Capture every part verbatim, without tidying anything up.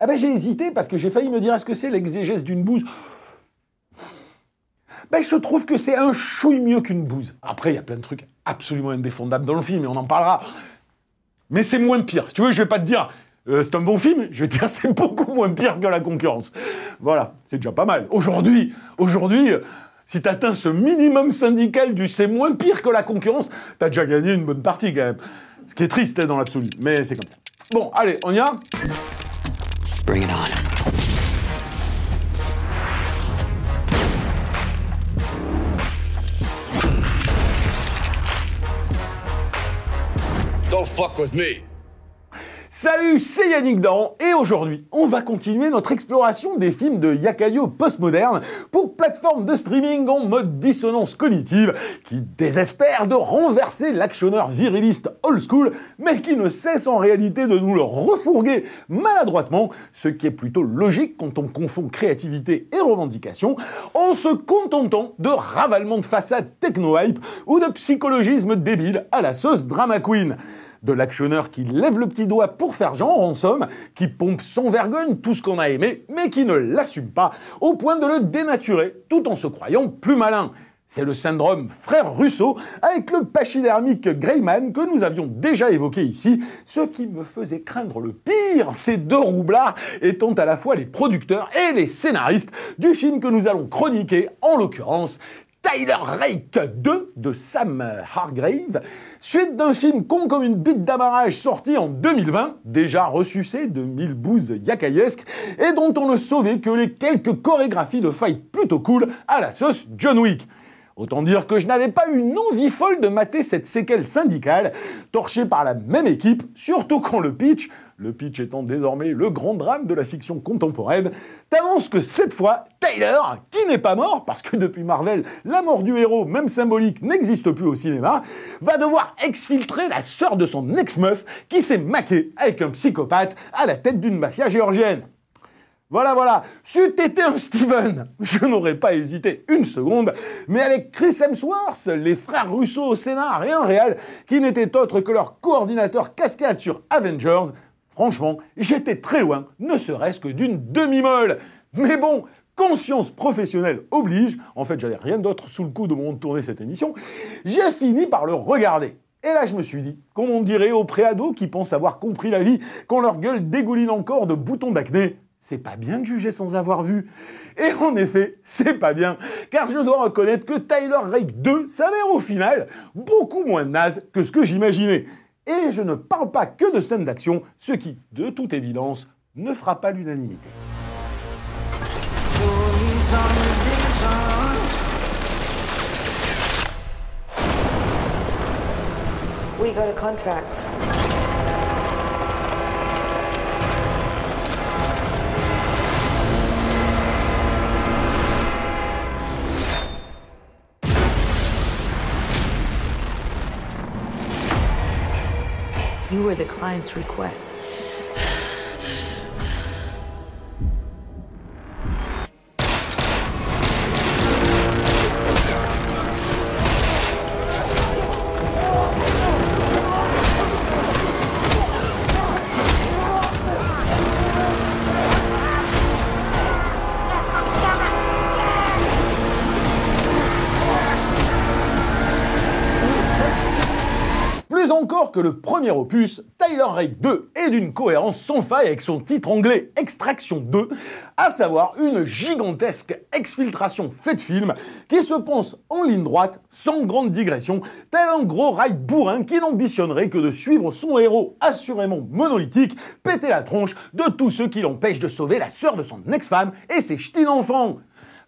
Ah ben j'ai hésité parce que j'ai failli me dire est-ce que c'est l'exégèse d'une bouse? Ben je trouve que c'est un chouille mieux qu'une bouse. Après il y a plein de trucs absolument indéfendables dans le film et on en parlera. Mais c'est moins pire. Si tu veux je vais pas te dire euh, c'est un bon film, je vais te dire c'est beaucoup moins pire que la concurrence. Voilà, c'est déjà pas mal. Aujourd'hui, aujourd'hui, si t'atteins ce minimum syndical du c'est moins pire que la concurrence, t'as déjà gagné une bonne partie quand même. Ce qui est triste dans l'absolu, mais c'est comme ça. Bon, allez, on y va. Bring it on. Don't fuck with me. Salut, c'est Yannick Dahan et aujourd'hui, on va continuer notre exploration des films de Yakayo postmoderne pour plateforme de streaming en mode dissonance cognitive qui désespère de renverser l'actionneur viriliste old school mais qui ne cesse en réalité de nous le refourguer maladroitement, ce qui est plutôt logique quand on confond créativité et revendication en se contentant de ravalement de façade techno-hype ou de psychologisme débile à la sauce drama queen. De l'actionneur qui lève le petit doigt pour faire genre, en somme, qui pompe sans vergogne tout ce qu'on a aimé, mais qui ne l'assume pas, au point de le dénaturer, tout en se croyant plus malin. C'est le syndrome frère Russo, avec le pachydermique Greyman que nous avions déjà évoqué ici, ce qui me faisait craindre le pire, ces deux roublards étant à la fois les producteurs et les scénaristes du film que nous allons chroniquer, en l'occurrence, Tyler Rake deux de Sam Hargrave, suite d'un film con comme une bite d'amarrage sorti en deux mille vingt, déjà ressucé de mille bouses yakaïesques, et dont on ne sauvait que les quelques chorégraphies de fight plutôt cool à la sauce John Wick. Autant dire que je n'avais pas une envie folle de mater cette séquelle syndicale, torchée par la même équipe, surtout quand le pitch, le pitch étant désormais le grand drame de la fiction contemporaine, t'annonce que cette fois, Tyler, qui n'est pas mort, parce que depuis Marvel, la mort du héros, même symbolique, n'existe plus au cinéma, va devoir exfiltrer la sœur de son ex-meuf qui s'est maquée avec un psychopathe à la tête d'une mafia géorgienne. Voilà, voilà, si t'étais un Steven, je n'aurais pas hésité une seconde, mais avec Chris Hemsworth, les frères Russo au scénar et un réal qui n'était autre que leur coordinateur cascade sur Avengers, franchement, j'étais très loin, ne serait-ce que d'une demi-molle. Mais bon, conscience professionnelle oblige, en fait j'avais rien d'autre sous le coude au moment de tourner cette émission, j'ai fini par le regarder. Et là je me suis dit, comme on dirait aux préados qui pensent avoir compris la vie quand leur gueule dégouline encore de boutons d'acné, c'est pas bien de juger sans avoir vu. Et en effet, c'est pas bien, car je dois reconnaître que Tyler Rake deux s'avère au final beaucoup moins naze que ce que j'imaginais. Et je ne parle pas que de scènes d'action, ce qui, de toute évidence, ne fera pas l'unanimité. We got a contract. You were the client's request. Que le premier opus, Tyler Rake deux, est d'une cohérence sans faille avec son titre anglais Extraction deux, à savoir une gigantesque exfiltration faite film qui se pense en ligne droite, sans grande digression, tel un gros rail bourrin qui n'ambitionnerait que de suivre son héros assurément monolithique, péter la tronche de tous ceux qui l'empêchent de sauver la sœur de son ex-femme et ses ch'tis d'enfants.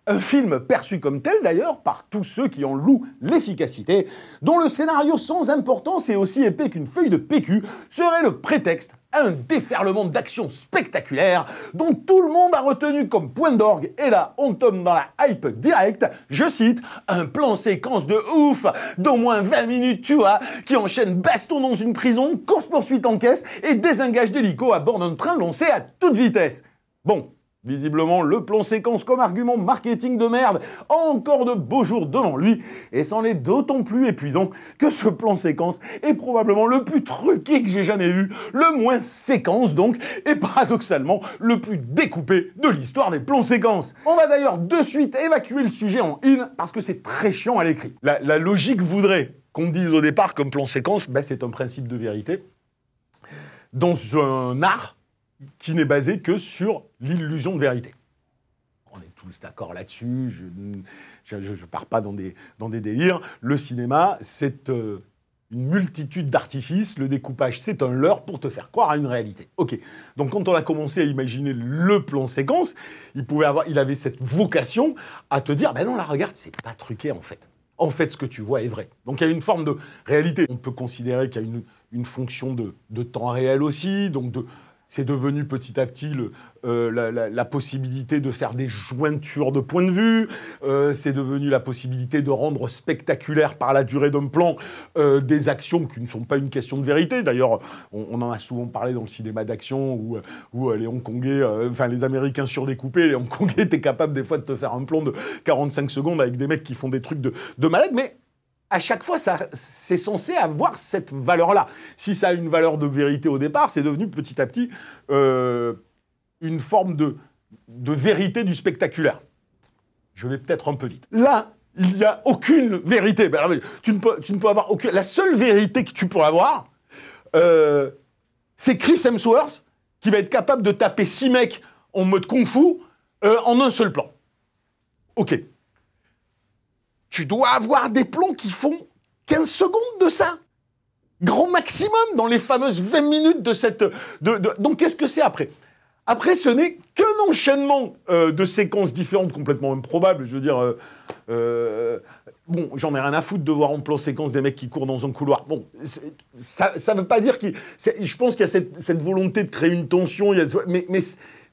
Un film perçu comme tel d'ailleurs par tous ceux qui en louent l'efficacité, dont le scénario sans importance et aussi épais qu'une feuille de P Q serait le prétexte un déferlement d'action spectaculaire dont tout le monde a retenu comme point d'orgue, et là on tombe dans la hype directe, je cite, un plan séquence de ouf d'au moins vingt minutes, tu vois, qui enchaîne baston dans une prison, course-poursuite en caisse et désengage d'hélico à bord d'un train lancé à toute vitesse. Bon, visiblement, le plan séquence comme argument marketing de merde a encore de beaux jours devant lui, et c'en est d'autant plus épuisant que ce plan séquence est probablement le plus truqué que j'ai jamais vu, le moins séquence donc, et paradoxalement le plus découpé de l'histoire des plans séquences. On va d'ailleurs de suite évacuer le sujet en in, parce que c'est très chiant à l'écrit. La, la logique voudrait qu'on dise au départ comme plan séquence, bah c'est un principe de vérité, dans un art qui n'est basé que sur l'illusion de vérité. On est tous d'accord là-dessus, je ne pars pas dans des, dans des délires. Le cinéma, c'est euh, une multitude d'artifices, le découpage, c'est un leurre pour te faire croire à une réalité. Ok, donc quand on a commencé à imaginer le plan séquence, il, pouvait avoir, il avait cette vocation à te dire, ben non, là, regarde, c'est pas truqué en fait. En fait, ce que tu vois est vrai. Donc il y a une forme de réalité. On peut considérer qu'il y a une, une fonction de, de temps réel aussi, donc de... C'est devenu petit à petit le, euh, la, la, la possibilité de faire des jointures de points de vue. Euh, c'est devenu la possibilité de rendre spectaculaire par la durée d'un plan euh, des actions qui ne sont pas une question de vérité. D'ailleurs, on, on en a souvent parlé dans le cinéma d'action où, où euh, les Hongkongais, euh, enfin les Américains surdécoupés, les Hongkongais étaient capables des fois de te faire un plan de quarante-cinq secondes avec des mecs qui font des trucs de, de malade, mais... À chaque fois, ça, c'est censé avoir cette valeur-là. Si ça a une valeur de vérité au départ, c'est devenu petit à petit euh, une forme de, de vérité du spectaculaire. Je vais peut-être un peu vite. Là, il n'y a aucune vérité. Ben, alors, tu ne peux, tu ne peux avoir aucune... La seule vérité que tu pourras avoir, euh, c'est Chris Hemsworth qui va être capable de taper six mecs en mode kung-fu euh, en un seul plan. Ok. Tu dois avoir des plans qui font quinze secondes de ça. Grand maximum dans les fameuses vingt minutes de cette... De, de... Donc, qu'est-ce que c'est après ? Après, ce n'est qu'un enchaînement euh, de séquences différentes complètement improbables. Je veux dire... Euh, euh... Bon, j'en ai rien à foutre de voir en plan séquence des mecs qui courent dans un couloir. Bon, ça ne veut pas dire qu'il... C'est, je pense qu'il y a cette, cette volonté de créer une tension. Il y a, mais, mais,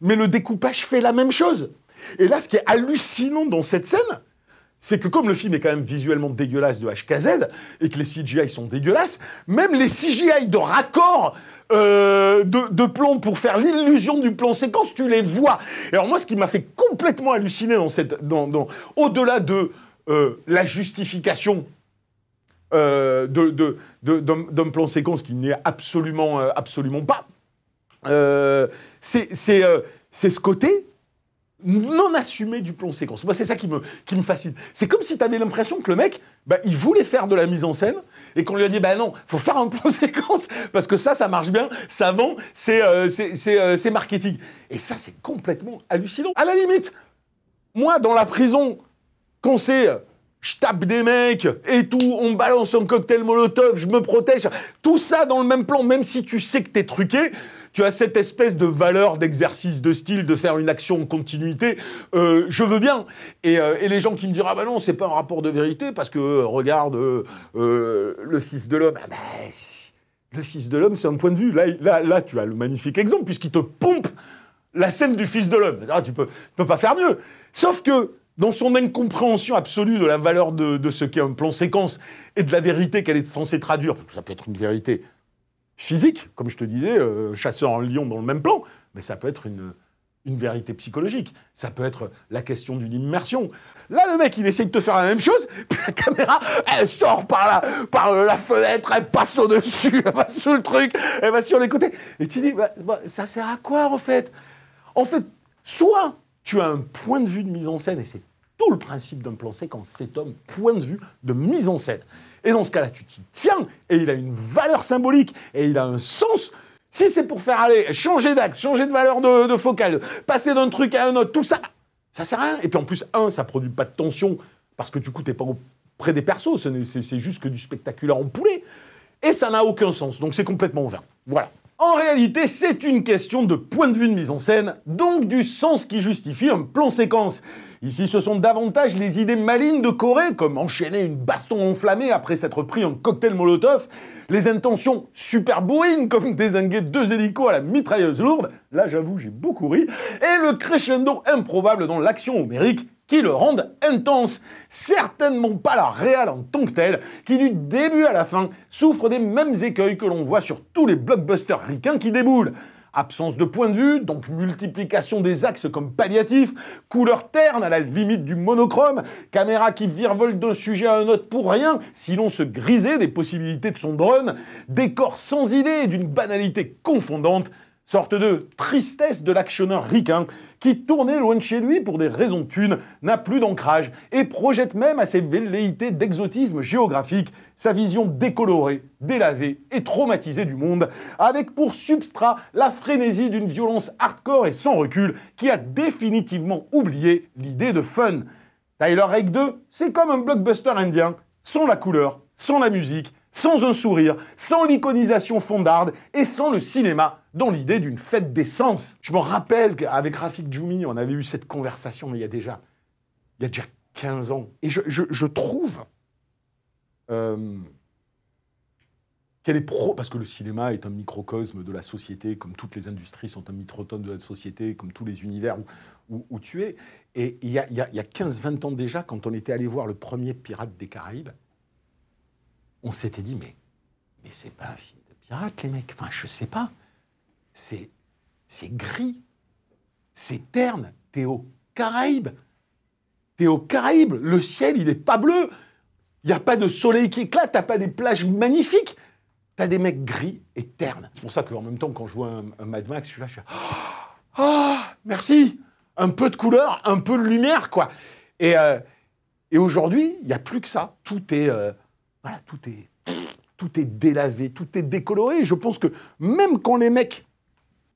mais le découpage fait la même chose. Et là, ce qui est hallucinant dans cette scène... C'est que comme le film est quand même visuellement dégueulasse de H K Z, et que les C G I sont dégueulasses, même les C G I de raccord euh, de, de plan pour faire l'illusion du plan séquence, tu les vois. Et alors moi, ce qui m'a fait complètement halluciner, dans cette, dans, dans, au-delà de euh, la justification euh, de, de, de, d'un, d'un plan séquence qui n'est absolument, euh, absolument pas, euh, c'est, c'est, euh, c'est ce côté... non assumé du plan séquence. Moi, c'est ça qui me, qui me fascine. C'est comme si tu avais l'impression que le mec, bah, il voulait faire de la mise en scène et qu'on lui a dit, bah non, faut faire un plan séquence parce que ça, ça marche bien, ça vend, c'est, euh, c'est, c'est, euh, c'est marketing. Et ça, c'est complètement hallucinant. À la limite, moi, dans la prison, quand c'est euh, je tape des mecs et tout, on balance un cocktail molotov, je me protège, tout ça dans le même plan, même si tu sais que t'es truqué, tu as cette espèce de valeur d'exercice de style, de faire une action en continuité, euh, je veux bien. Et, euh, et les gens qui me diront « Ah ben non, c'est pas un rapport de vérité, parce que euh, regarde, euh, euh, le fils de l'homme... » Ah ben, le fils de l'homme, c'est un point de vue. Là, là, là, tu as le magnifique exemple, puisqu'il te pompe la scène du fils de l'homme. Ah, tu peux, tu peux pas faire mieux. Sauf que, dans son incompréhension absolue de la valeur de, de ce qu'est un plan séquence et de la vérité qu'elle est censée traduire, ça peut être une vérité... physique, comme je te disais, euh, chasseur en lion dans le même plan, mais ça peut être une, une vérité psychologique, ça peut être la question d'une immersion. Là, le mec, il essaye de te faire la même chose, puis la caméra, elle sort par la, par la fenêtre, elle passe au-dessus, elle va sous le truc, elle va sur les côtés. Et tu dis, bah, bah, ça sert à quoi, en fait ? En fait, soit tu as un point de vue de mise en scène, et c'est tout le principe d'un plan séquence, c'est un point de vue de mise en scène. Et dans ce cas-là, tu t'y tiens, et il a une valeur symbolique, et il a un sens. Si c'est pour faire aller, changer d'axe, changer de valeur de, de focale, passer d'un truc à un autre, tout ça, ça sert à rien. Et puis en plus, un, ça produit pas de tension, parce que du coup, t'es pas auprès des persos, c'est, c'est juste que du spectaculaire en poulet. Et ça n'a aucun sens, donc c'est complètement vain. Voilà. En réalité, c'est une question de point de vue de mise en scène, donc du sens qui justifie un plan-séquence. Ici, ce sont davantage les idées malignes de Corée, comme enchaîner une baston enflammée après s'être pris en cocktail Molotov, les intentions super bourrines, comme dézinguer deux hélicos à la mitrailleuse lourde, là j'avoue j'ai beaucoup ri, et le crescendo improbable dans l'action homérique, qui le rendent intense. Certainement pas la réal en tant que telle, qui du début à la fin souffre des mêmes écueils que l'on voit sur tous les blockbusters ricains qui déboulent. Absence de point de vue, donc multiplication des axes comme palliatif, couleur terne à la limite du monochrome, caméra qui virevole d'un sujet à un autre pour rien, si l'on se grisait des possibilités de son drone, décor sans idée et d'une banalité confondante, sorte de tristesse de l'actionneur ricain qui, tourné loin de chez lui pour des raisons de thunes, n'a plus d'ancrage et projette même à ses velléités d'exotisme géographique sa vision décolorée, délavée et traumatisée du monde, avec pour substrat la frénésie d'une violence hardcore et sans recul qui a définitivement oublié l'idée de fun. Tyler Rake deux, c'est comme un blockbuster indien, sans la couleur, sans la musique, sans un sourire, sans l'iconisation fondarde et sans le cinéma dans l'idée d'une fête des sens. Je me rappelle qu'avec Rafik Djoumi, on avait eu cette conversation, mais il y a déjà, il y a déjà quinze ans. Et je, je, je trouve euh, qu'elle est pro... Parce que le cinéma est un microcosme de la société, comme toutes les industries sont un microcosme de la société, comme tous les univers où, où, où tu es. Et il y a, il y a, il y a quinze vingt ans déjà, quand on était allé voir le premier Pirate des Caraïbes, on s'était dit, mais, mais c'est pas un film de pirate, les mecs. Enfin, je sais pas. C'est, c'est gris. C'est terne. T'es aux Caraïbes. T'es aux Caraïbes. Le ciel, il est pas bleu. Il n'y a pas de soleil qui éclate. T'as pas des plages magnifiques. T'as des mecs gris et ternes. C'est pour ça qu'en même temps, quand je vois un, un Mad Max, je suis là, je suis là, oh, oh, merci. Un peu de couleur, un peu de lumière, quoi. Et, euh, et aujourd'hui, il n'y a plus que ça. Tout est... Euh, Voilà, tout est, tout est délavé, tout est décoloré. Et je pense que même quand les mecs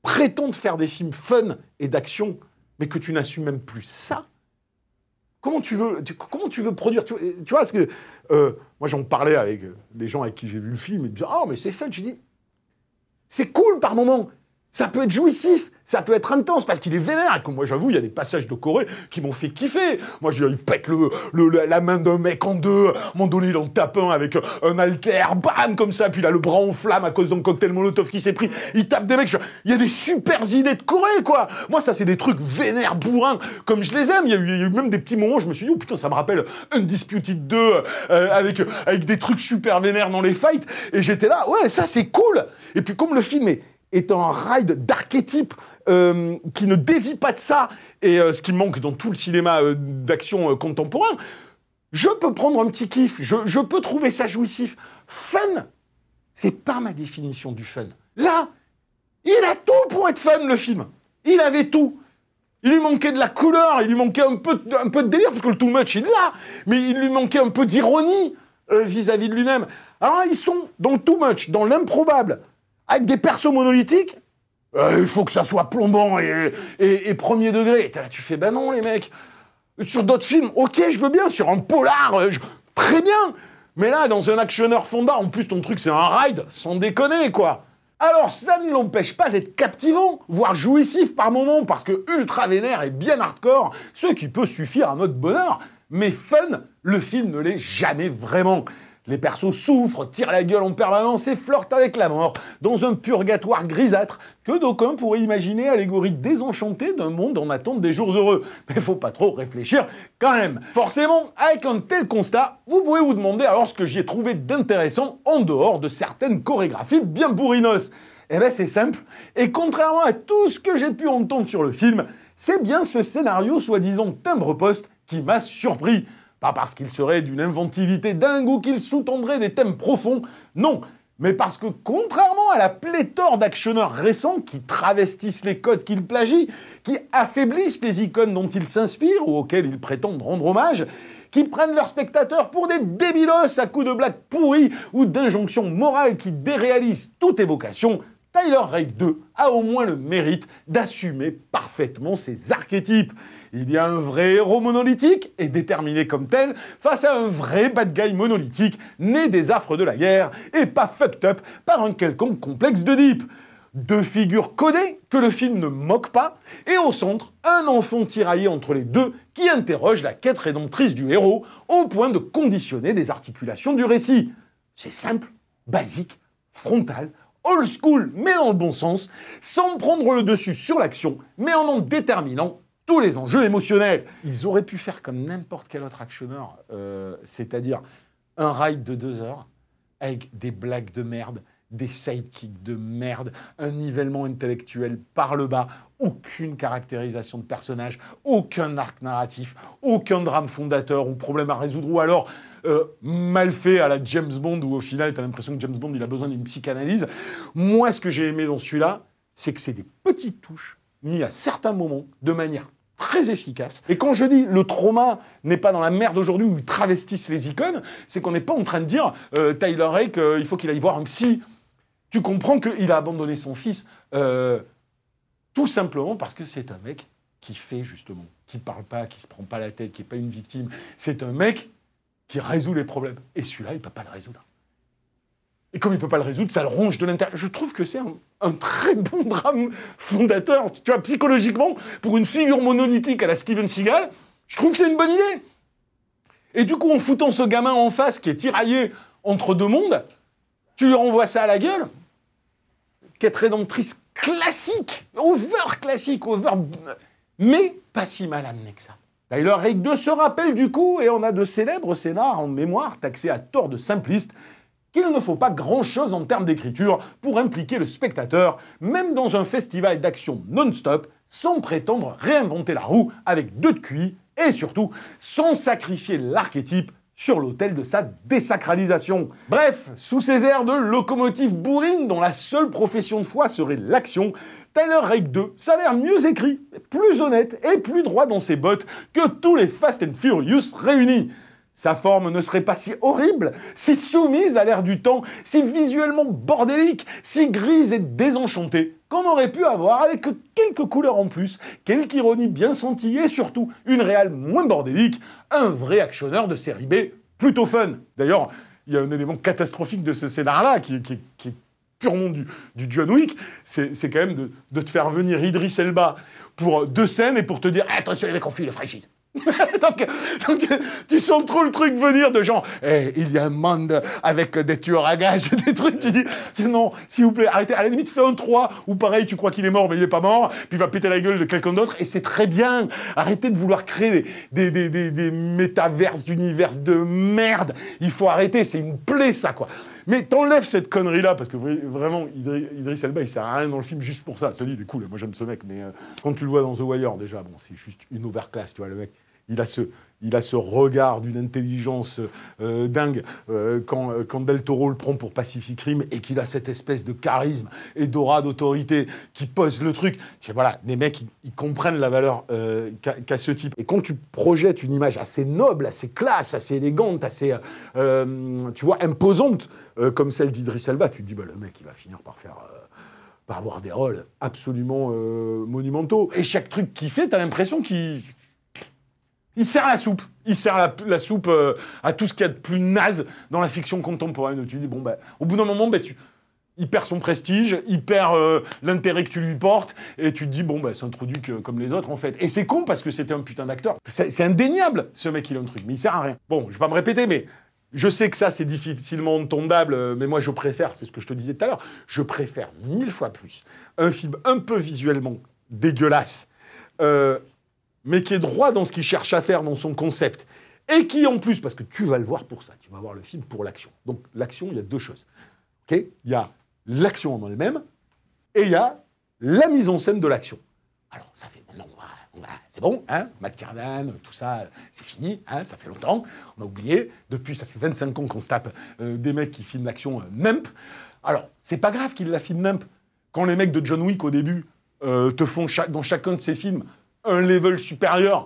prétendent faire des films fun et d'action, mais que tu n'assumes même plus ça, comment tu veux, tu, comment tu veux produire tu, tu vois, parce que euh, moi j'en parlais avec les gens avec qui j'ai vu le film, et ils disaient « Oh, mais c'est fun !» Je dis « C'est cool par moment !» Ça peut être jouissif, ça peut être intense, parce qu'il est vénère. Et que moi, j'avoue, il y a des passages de Corée qui m'ont fait kiffer. Moi, je, il pète le, le, la main d'un mec en deux. À un moment donné, il en tape un avec un haltère, bam, comme ça. Puis il a le bras en flamme à cause d'un cocktail Molotov qui s'est pris. Il tape des mecs. Je, il y a des super idées de Corée, quoi. Moi, ça, c'est des trucs vénères, bourrins, comme je les aime. Il y a eu, il y a eu même des petits moments où je me suis dit, oh putain, ça me rappelle Undisputed deux, euh, avec, avec des trucs super vénères dans les fights. Et j'étais là, ouais, ça, c'est cool. Et puis, comme le film est... est un ride d'archétype euh, qui ne dévie pas de ça, et euh, ce qui manque dans tout le cinéma euh, d'action euh, contemporain, je peux prendre un petit kiff, je, je peux trouver ça jouissif. Fun, c'est pas ma définition du fun. Là, il a tout pour être fun, le film. Il avait tout. Il lui manquait de la couleur, il lui manquait un peu, un peu de délire, parce que le too much, il l'a, mais il lui manquait un peu d'ironie euh, vis-à-vis de lui-même. Alors, ils sont dans le too much, dans l'improbable, avec des persos monolithiques, euh, il faut que ça soit plombant et, et, et premier degré. Et là, tu fais, ben non, les mecs. Sur d'autres films, ok, je veux bien. Sur un polar, je... très bien. Mais là, dans un actionneur fondard, en plus, ton truc, c'est un ride, sans déconner, quoi. Alors, ça ne l'empêche pas d'être captivant, voire jouissif par moment, parce que ultra vénère et bien hardcore, ce qui peut suffire à notre bonheur. Mais fun, le film ne l'est jamais vraiment. Les persos souffrent, tirent la gueule en permanence et flirtent avec la mort, dans un purgatoire grisâtre que d'aucuns pourraient imaginer allégorie désenchantée d'un monde en attente des jours heureux. Mais faut pas trop réfléchir quand même. Forcément, avec un tel constat, vous pouvez vous demander alors ce que j'y ai trouvé d'intéressant en dehors de certaines chorégraphies bien bourrinos. Eh ben c'est simple, et contrairement à tout ce que j'ai pu entendre sur le film, c'est bien ce scénario soi-disant timbre-poste qui m'a surpris. Pas parce qu'il serait d'une inventivité dingue ou qu'il sous-tendrait des thèmes profonds, non, mais parce que contrairement à la pléthore d'actionneurs récents qui travestissent les codes qu'ils plagient, qui affaiblissent les icônes dont ils s'inspirent ou auxquelles ils prétendent rendre hommage, qui prennent leurs spectateurs pour des débilos à coups de blagues pourries ou d'injonctions morales qui déréalisent toute évocation, Tyler Rake deux a au moins le mérite d'assumer parfaitement ses archétypes. Il y a un vrai héros monolithique, et déterminé comme tel, face à un vrai bad guy monolithique, né des affres de la guerre, et pas fucked up par un quelconque complexe d'Oedipe. deux figures codées que le film ne moque pas, et au centre, un enfant tiraillé entre les deux qui interroge la quête rédemptrice du héros au point de conditionner des articulations du récit. C'est simple, basique, frontal, old school, mais dans le bon sens, sans prendre le dessus sur l'action, mais en en déterminant tous les enjeux émotionnels. Ils auraient pu faire comme n'importe quel autre actionneur, euh, c'est-à-dire un ride de deux heures avec des blagues de merde, des sidekicks de merde, un nivellement intellectuel par le bas, aucune caractérisation de personnage, aucun arc narratif, aucun drame fondateur ou problème à résoudre, ou alors euh, mal fait à la James Bond, où au final, tu as l'impression que James Bond, il a besoin d'une psychanalyse. Moi, ce que j'ai aimé dans celui-là, c'est que c'est des petites touches mises à certains moments de manière très efficace. Et quand je dis le trauma n'est pas dans la merde aujourd'hui où ils travestissent les icônes, c'est qu'on n'est pas en train de dire euh, Tyler Rake, euh, il faut qu'il aille voir un psy. Tu comprends qu'il a abandonné son fils euh, tout simplement parce que c'est un mec qui fait justement, qui parle pas, qui se prend pas la tête, qui est pas une victime. C'est un mec qui résout les problèmes. Et celui-là, il peut pas le résoudre. Et comme il peut pas le résoudre, ça le ronge de l'intérieur. Je trouve que c'est un, un très bon drame fondateur. Tu vois, psychologiquement, pour une figure monolithique à la Steven Seagal, je trouve que c'est une bonne idée. Et du coup, en foutant ce gamin en face qui est tiraillé entre deux mondes, tu lui renvoies ça à la gueule. Quête rédemptrice classique, over classique, over... mais pas si mal amené que ça. Tyler Rake deux se rappelle du coup, et on a de célèbres scénars en mémoire taxés à tort de simplistes, qu'il ne faut pas grand-chose en termes d'écriture pour impliquer le spectateur, même dans un festival d'action non-stop, sans prétendre réinventer la roue avec deux de Q I, et surtout, sans sacrifier l'archétype sur l'autel de sa désacralisation. Bref, sous ces airs de locomotive bourrine dont la seule profession de foi serait l'action, Tyler Rake deux, ça a l'air mieux écrit, plus honnête et plus droit dans ses bottes que tous les Fast and Furious réunis. Sa forme ne serait pas si horrible, si soumise à l'air du temps, si visuellement bordélique, si grise et désenchantée, qu'on aurait pu avoir avec quelques couleurs en plus, quelques ironies bien senties et surtout une réale moins bordélique, un vrai actionneur de série B plutôt fun. D'ailleurs, il y a un élément catastrophique de ce scénar-là qui, qui, qui est purement du, du John Wick, c'est, c'est quand même de, de te faire venir Idris Elba pour deux scènes et pour te dire « Attention, les mecs, on fuit le franchise !» donc, donc tu, tu sens trop le truc venir de genre eh, il y a un monde avec des tueurs à gages, des trucs, tu dis non, s'il vous plaît, arrêtez, à la limite fais un trois ou pareil, tu crois qu'il est mort mais il est pas mort, puis il va péter la gueule de quelqu'un d'autre et c'est très bien, arrêtez de vouloir créer des, des, des, des, des métaverses d'univers de merde, il faut arrêter, c'est une plaie ça quoi. Mais t'enlèves cette connerie-là, parce que vraiment, Idris Elba, il sert à rien dans le film juste pour ça. Celui-là, il est cool, moi j'aime ce mec, mais euh, quand tu le vois dans The Wire, déjà, bon, c'est juste une overclass, tu vois, le mec, il a ce, il a ce regard d'une intelligence euh, dingue euh, quand, euh, quand Del Toro le prend pour Pacific Rim et qu'il a cette espèce de charisme et d'aura d'autorité qui pose le truc. C'est, voilà, les mecs, ils, ils comprennent la valeur euh, qu'a, qu'a ce type. Et quand tu projettes une image assez noble, assez classe, assez élégante, assez, euh, tu vois, imposante, Euh, comme celle d'Idris Elba, tu te dis, bah, le mec, il va finir par faire, euh, par avoir des rôles absolument euh, monumentaux. Et chaque truc qu'il fait, t'as l'impression qu'il il sert la soupe. Il sert la, la soupe euh, à tout ce qu'il y a de plus naze dans la fiction contemporaine. Tu te dis, bon, bah, au bout d'un moment, bah, tu... il perd son prestige, il perd euh, l'intérêt que tu lui portes, et tu te dis, bon, bah, c'est un trou du cul comme les autres, en fait. Et c'est con, parce que c'était un putain d'acteur. C'est, c'est indéniable, ce mec, il a un truc, mais il sert à rien. Bon, je vais pas me répéter, mais... je sais que ça, c'est difficilement entendable, mais moi, je préfère, c'est ce que je te disais tout à l'heure, je préfère mille fois plus un film un peu visuellement dégueulasse, euh, mais qui est droit dans ce qu'il cherche à faire, dans son concept, et qui, en plus, parce que tu vas le voir pour ça, tu vas voir le film pour l'action. Donc, l'action, il y a deux choses. Okay ? Il y a l'action en elle-même, et il y a la mise en scène de l'action. Alors, ça fait... non, on va... c'est bon, hein, Matt Cardan, tout ça, c'est fini, hein, ça fait longtemps, on a oublié. Depuis, ça fait vingt-cinq ans qu'on se tape euh, des mecs qui filment l'action euh, nump. Alors, c'est pas grave qu'ils la filment nump. Quand les mecs de John Wick, au début, euh, te font cha- dans chacun de ces films un level supérieur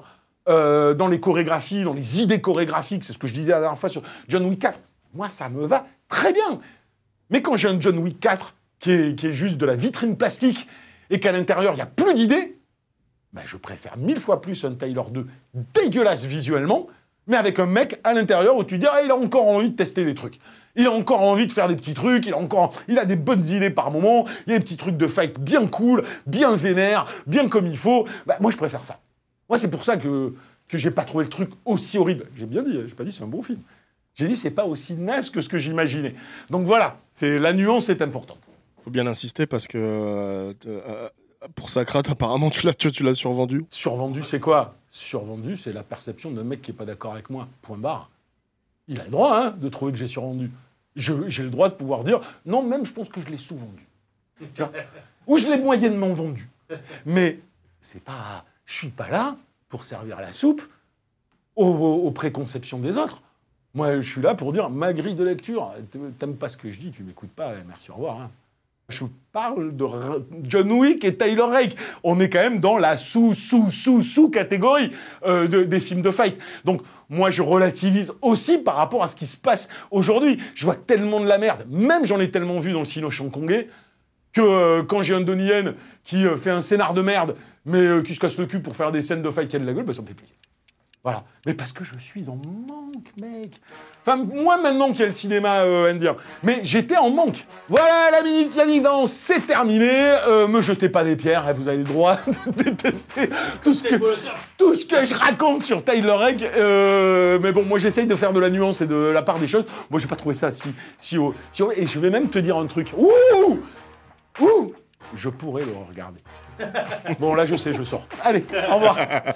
euh, dans les chorégraphies, dans les idées chorégraphiques, c'est ce que je disais la dernière fois sur John Wick quatre, moi, ça me va très bien. Mais quand j'ai un John Wick quatre qui est, qui est juste de la vitrine plastique et qu'à l'intérieur, il n'y a plus d'idées, ben, je préfère mille fois plus un Tyler deux dégueulasse visuellement mais avec un mec à l'intérieur où tu dis « Ah, il a encore envie de tester des trucs ». Il a encore envie de faire des petits trucs, il a encore, il a des bonnes idées par moment, il y a des petits trucs de fight bien cool, bien vénère, bien comme il faut. Bah, moi, je préfère ça. Moi, c'est pour ça que, que j'ai pas trouvé le truc aussi horrible. J'ai bien dit, j'ai pas dit c'est un bon film. J'ai dit c'est pas aussi naze que ce que j'imaginais. Donc voilà, c'est, la nuance est importante. Faut bien insister parce que euh, euh, pour Sacrate, apparemment, tu l'as, tu, tu l'as survendu. Survendu, c'est quoi ? Survendu, c'est la perception d'un mec qui est pas d'accord avec moi. Point barre. Il a le droit hein, de trouver que j'ai survendu. Je, j'ai le droit de pouvoir dire « Non, même, je pense que je l'ai sous-vendu. » Ou je l'ai moyennement vendu. Mais c'est pas, je suis pas là pour servir la soupe aux, aux préconceptions des autres. Moi, je suis là pour dire « Ma grille de lecture, t'aimes pas ce que je dis, tu m'écoutes pas, merci, au revoir. Hein. » Je parle de John Wick et Tyler Rake. On est quand même dans la sous-sous-sous-sous-catégorie euh, de, des films de fight. Donc, moi, je relativise aussi par rapport à ce qui se passe aujourd'hui. Je vois tellement de la merde. Même, j'en ai tellement vu dans le cinéma hongkongais que euh, quand j'ai un Donnie Yen qui euh, fait un scénar de merde, mais euh, qui se casse le cul pour faire des scènes de fight qui a de la gueule, bah, ça me fait plaisir. Voilà. Mais parce que je suis en manque, mec. Enfin, moi, maintenant qu'il y a le cinéma euh, indien. Mais j'étais en manque. Voilà, la Minute Yannick Dahan, c'est terminé. Euh, me jetez pas des pierres, hein, vous avez le droit de détester tout ce, que, tout ce que je raconte sur Tyler Rake. Euh, mais bon, moi, j'essaye de faire de la nuance et de la part des choses. Moi, j'ai pas trouvé ça si... si, haut, si haut. Et je vais même te dire un truc. Ouh Ouh Je pourrais le regarder. Bon, là, je sais, je sors. Allez, au revoir.